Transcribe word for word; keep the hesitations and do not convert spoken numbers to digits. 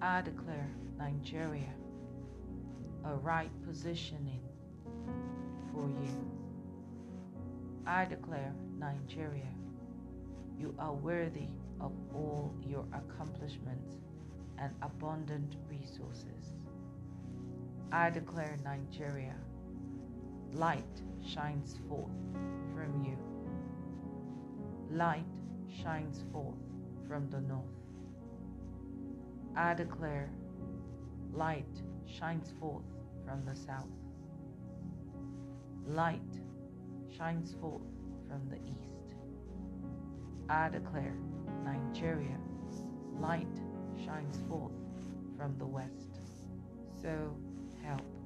I declare Nigeria a right positioning for you. I declare Nigeria, you are worthy of all your accomplishments and abundant resources. I declare Nigeria, light shines forth from you. Light shines forth from the north. I declare light shines forth from the south. Light shines forth from the east. I declare Nigeria, light shines forth from the west. So help.